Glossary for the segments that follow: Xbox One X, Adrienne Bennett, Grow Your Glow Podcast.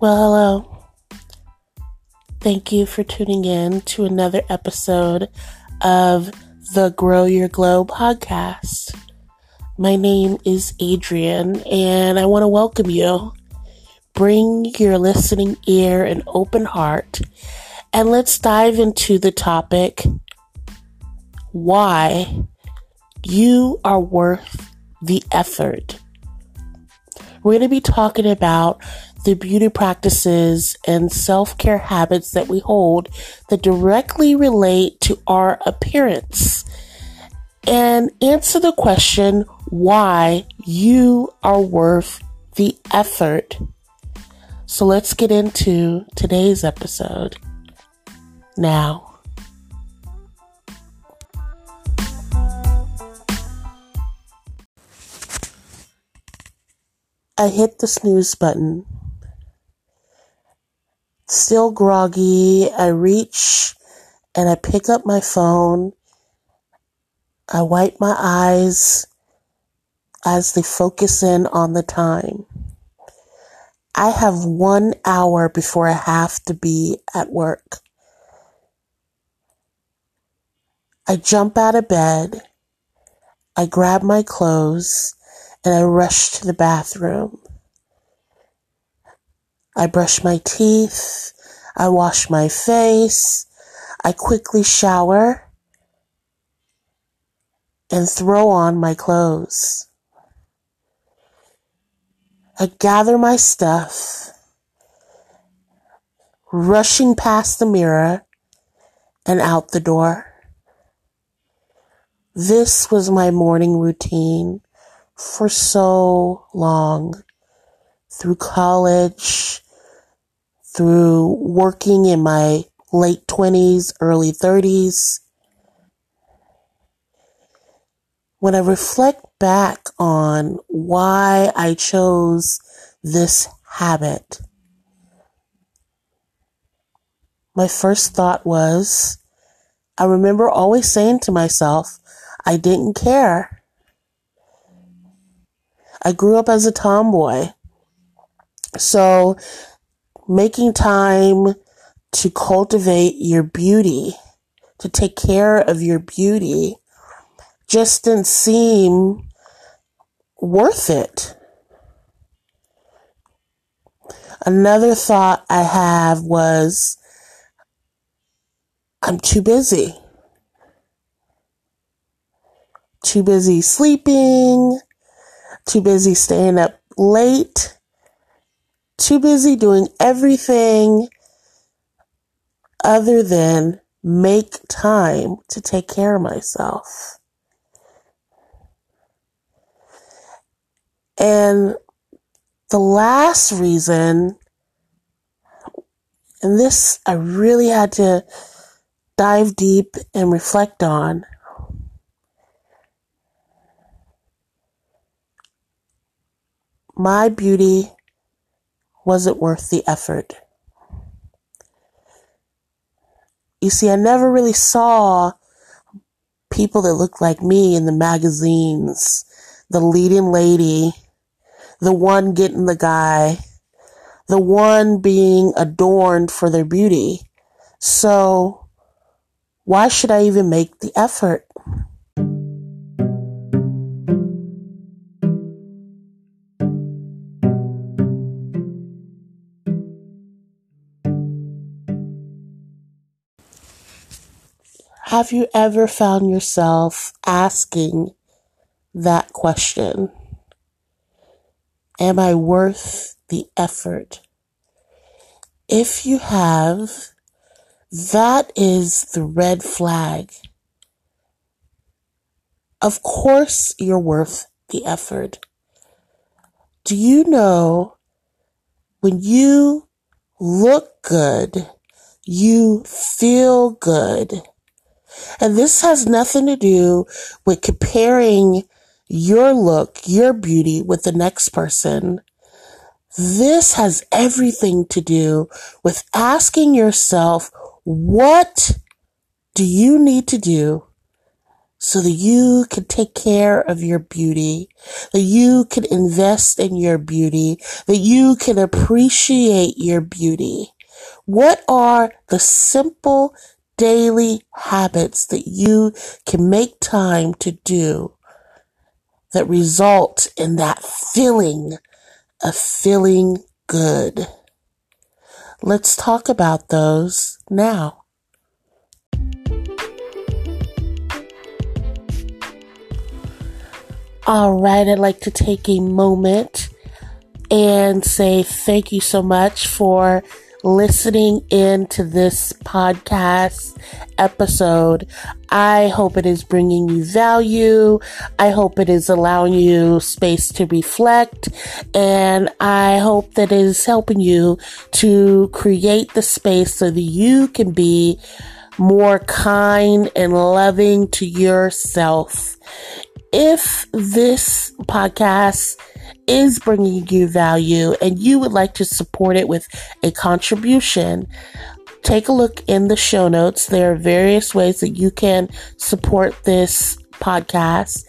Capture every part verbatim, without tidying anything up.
Well, hello. Thank you for tuning in to another episode of the Grow Your Glow podcast. My name is Adrienne, and I want to welcome you. Bring your listening ear and open heart, and let's dive into the topic, why you are worth the effort. We're going to be talking about the beauty practices and self-care habits that we hold that directly relate to our appearance and answer the question why you are worth the effort. So let's get into today's episode now. I hit the snooze button. Still groggy, I reach and I pick up my phone. I wipe my eyes as they focus in on the time. I have one hour before I have to be at work. I jump out of bed, I grab my clothes, and I rush to the bathroom. I brush my teeth. I wash my face. I quickly shower and throw on my clothes. I gather my stuff, rushing past the mirror and out the door. This was my morning routine for so long, through college, through working in my late twenties, early thirties. When I reflect back on why I chose this habit, my first thought was, I remember always saying to myself, I didn't care. I grew up as a tomboy, so making time to cultivate your beauty, to take care of your beauty, just didn't seem worth it. Another thought I have was, I'm too busy. Too busy sleeping. Too busy staying up late, too busy doing everything other than make time to take care of myself. And the last reason, and this I really had to dive deep and reflect on, my beauty wasn't worth the effort. You see, I never really saw people that looked like me in the magazines, the leading lady, the one getting the guy, the one being adorned for their beauty. So why should I even make the effort? Have you ever found yourself asking that question? Am I worth the effort? If you have, that is the red flag. Of course you're worth the effort. Do you know when you look good, you feel good? And this has nothing to do with comparing your look, your beauty with the next person. This has everything to do with asking yourself, what do you need to do so that you can take care of your beauty, that you can invest in your beauty, that you can appreciate your beauty. What are the simple daily habits that you can make time to do that result in that feeling of feeling good? Let's talk about those now. All right, I'd like to take a moment and say thank you so much for listening in to this podcast episode. I hope it is bringing you value. I hope it is allowing you space to reflect. And I hope that it is helping you to create the space so that you can be more kind and loving to yourself. If this podcast is bringing you value and you would like to support it with a contribution, take a look in the show notes. There are various ways that you can support this podcast.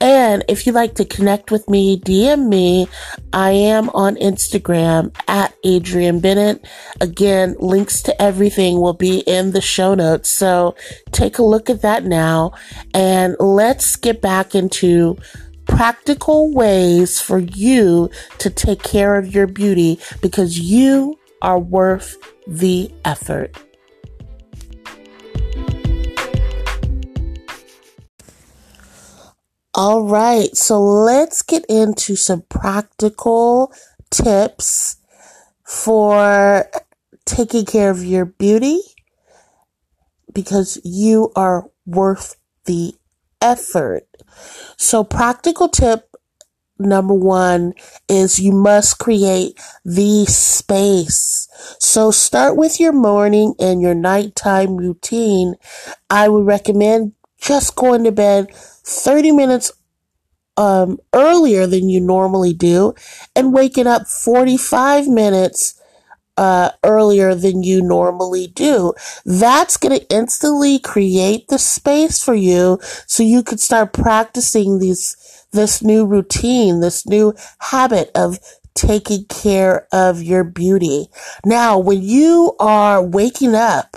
And if you'd like to connect with me, D M me. I am on Instagram at Adrienne Bennett. Again, links to everything will be in the show notes. So take a look at that now. And let's get back into practical ways for you to take care of your beauty, because you are worth the effort. All right, so let's get into some practical tips for taking care of your beauty, because you are worth the effort. So practical tip number one is you must create the space. So start with your morning and your nighttime routine. I would recommend just going to bed thirty minutes um, earlier than you normally do and waking up forty-five minutes uh, earlier than you normally do. That's going to instantly create the space for you so you could start practicing these this new routine, this new habit of taking care of your beauty. Now, when you are waking up,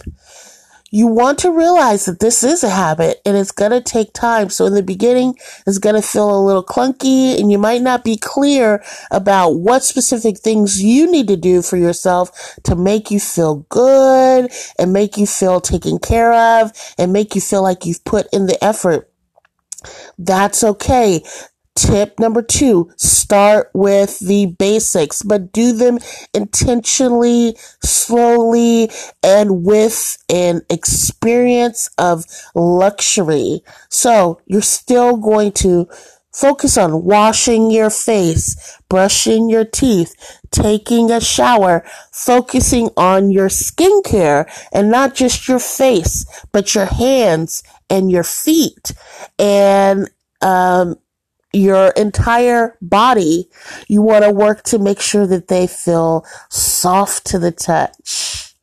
you want to realize that this is a habit and it's going to take time. So in the beginning, it's going to feel a little clunky and you might not be clear about what specific things you need to do for yourself to make you feel good and make you feel taken care of and make you feel like you've put in the effort. That's okay. Tip number two, start with the basics, but do them intentionally, slowly, and with an experience of luxury. So you're still going to focus on washing your face, brushing your teeth, taking a shower, focusing on your skincare, and not just your face, but your hands and your feet and, um, your entire body. You want to work to make sure that they feel soft to the touch.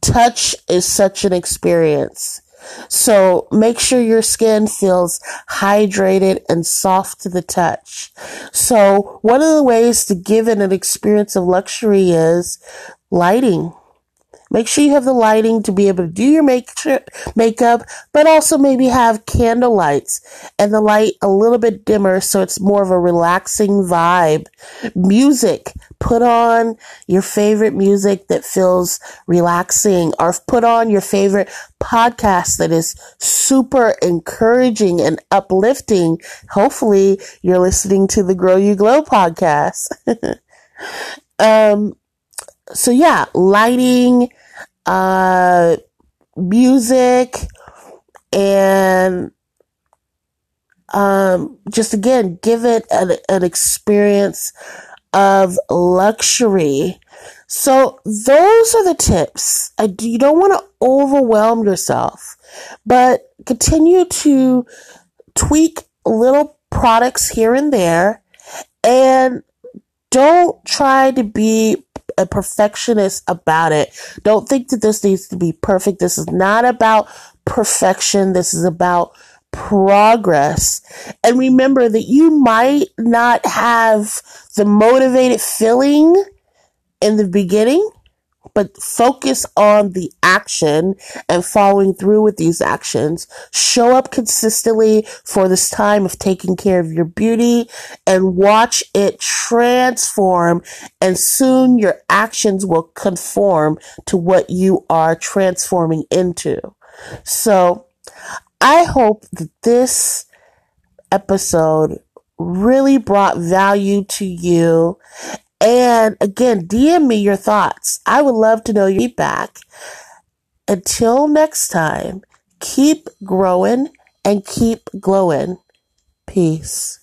Touch is such an experience. So make sure your skin feels hydrated and soft to the touch. So one of the ways to give it an experience of luxury is lighting. Make sure you have the lighting to be able to do your make- makeup, but also maybe have candle lights and the light a little bit dimmer so it's more of a relaxing vibe. Music. Put on your favorite music that feels relaxing, or put on your favorite podcast that is super encouraging and uplifting. Hopefully, you're listening to the Grow Your Glow podcast. um, so yeah, lighting, Uh, music, and um, just again, give it an, an experience of luxury. So those are the tips. I, you don't want to overwhelm yourself, but continue to tweak little products here and there, and don't try to be a perfectionist about it. Don't think that this needs to be perfect. This is not about perfection. This is about progress. And remember that you might not have the motivated feeling in the beginning, but focus on the action and following through with these actions. Show up consistently for this time of taking care of your beauty and watch it transform. And soon your actions will conform to what you are transforming into. So I hope that this episode really brought value to you. And again, D M me your thoughts. I would love to know your feedback. Until next time, keep growing and keep glowing. Peace.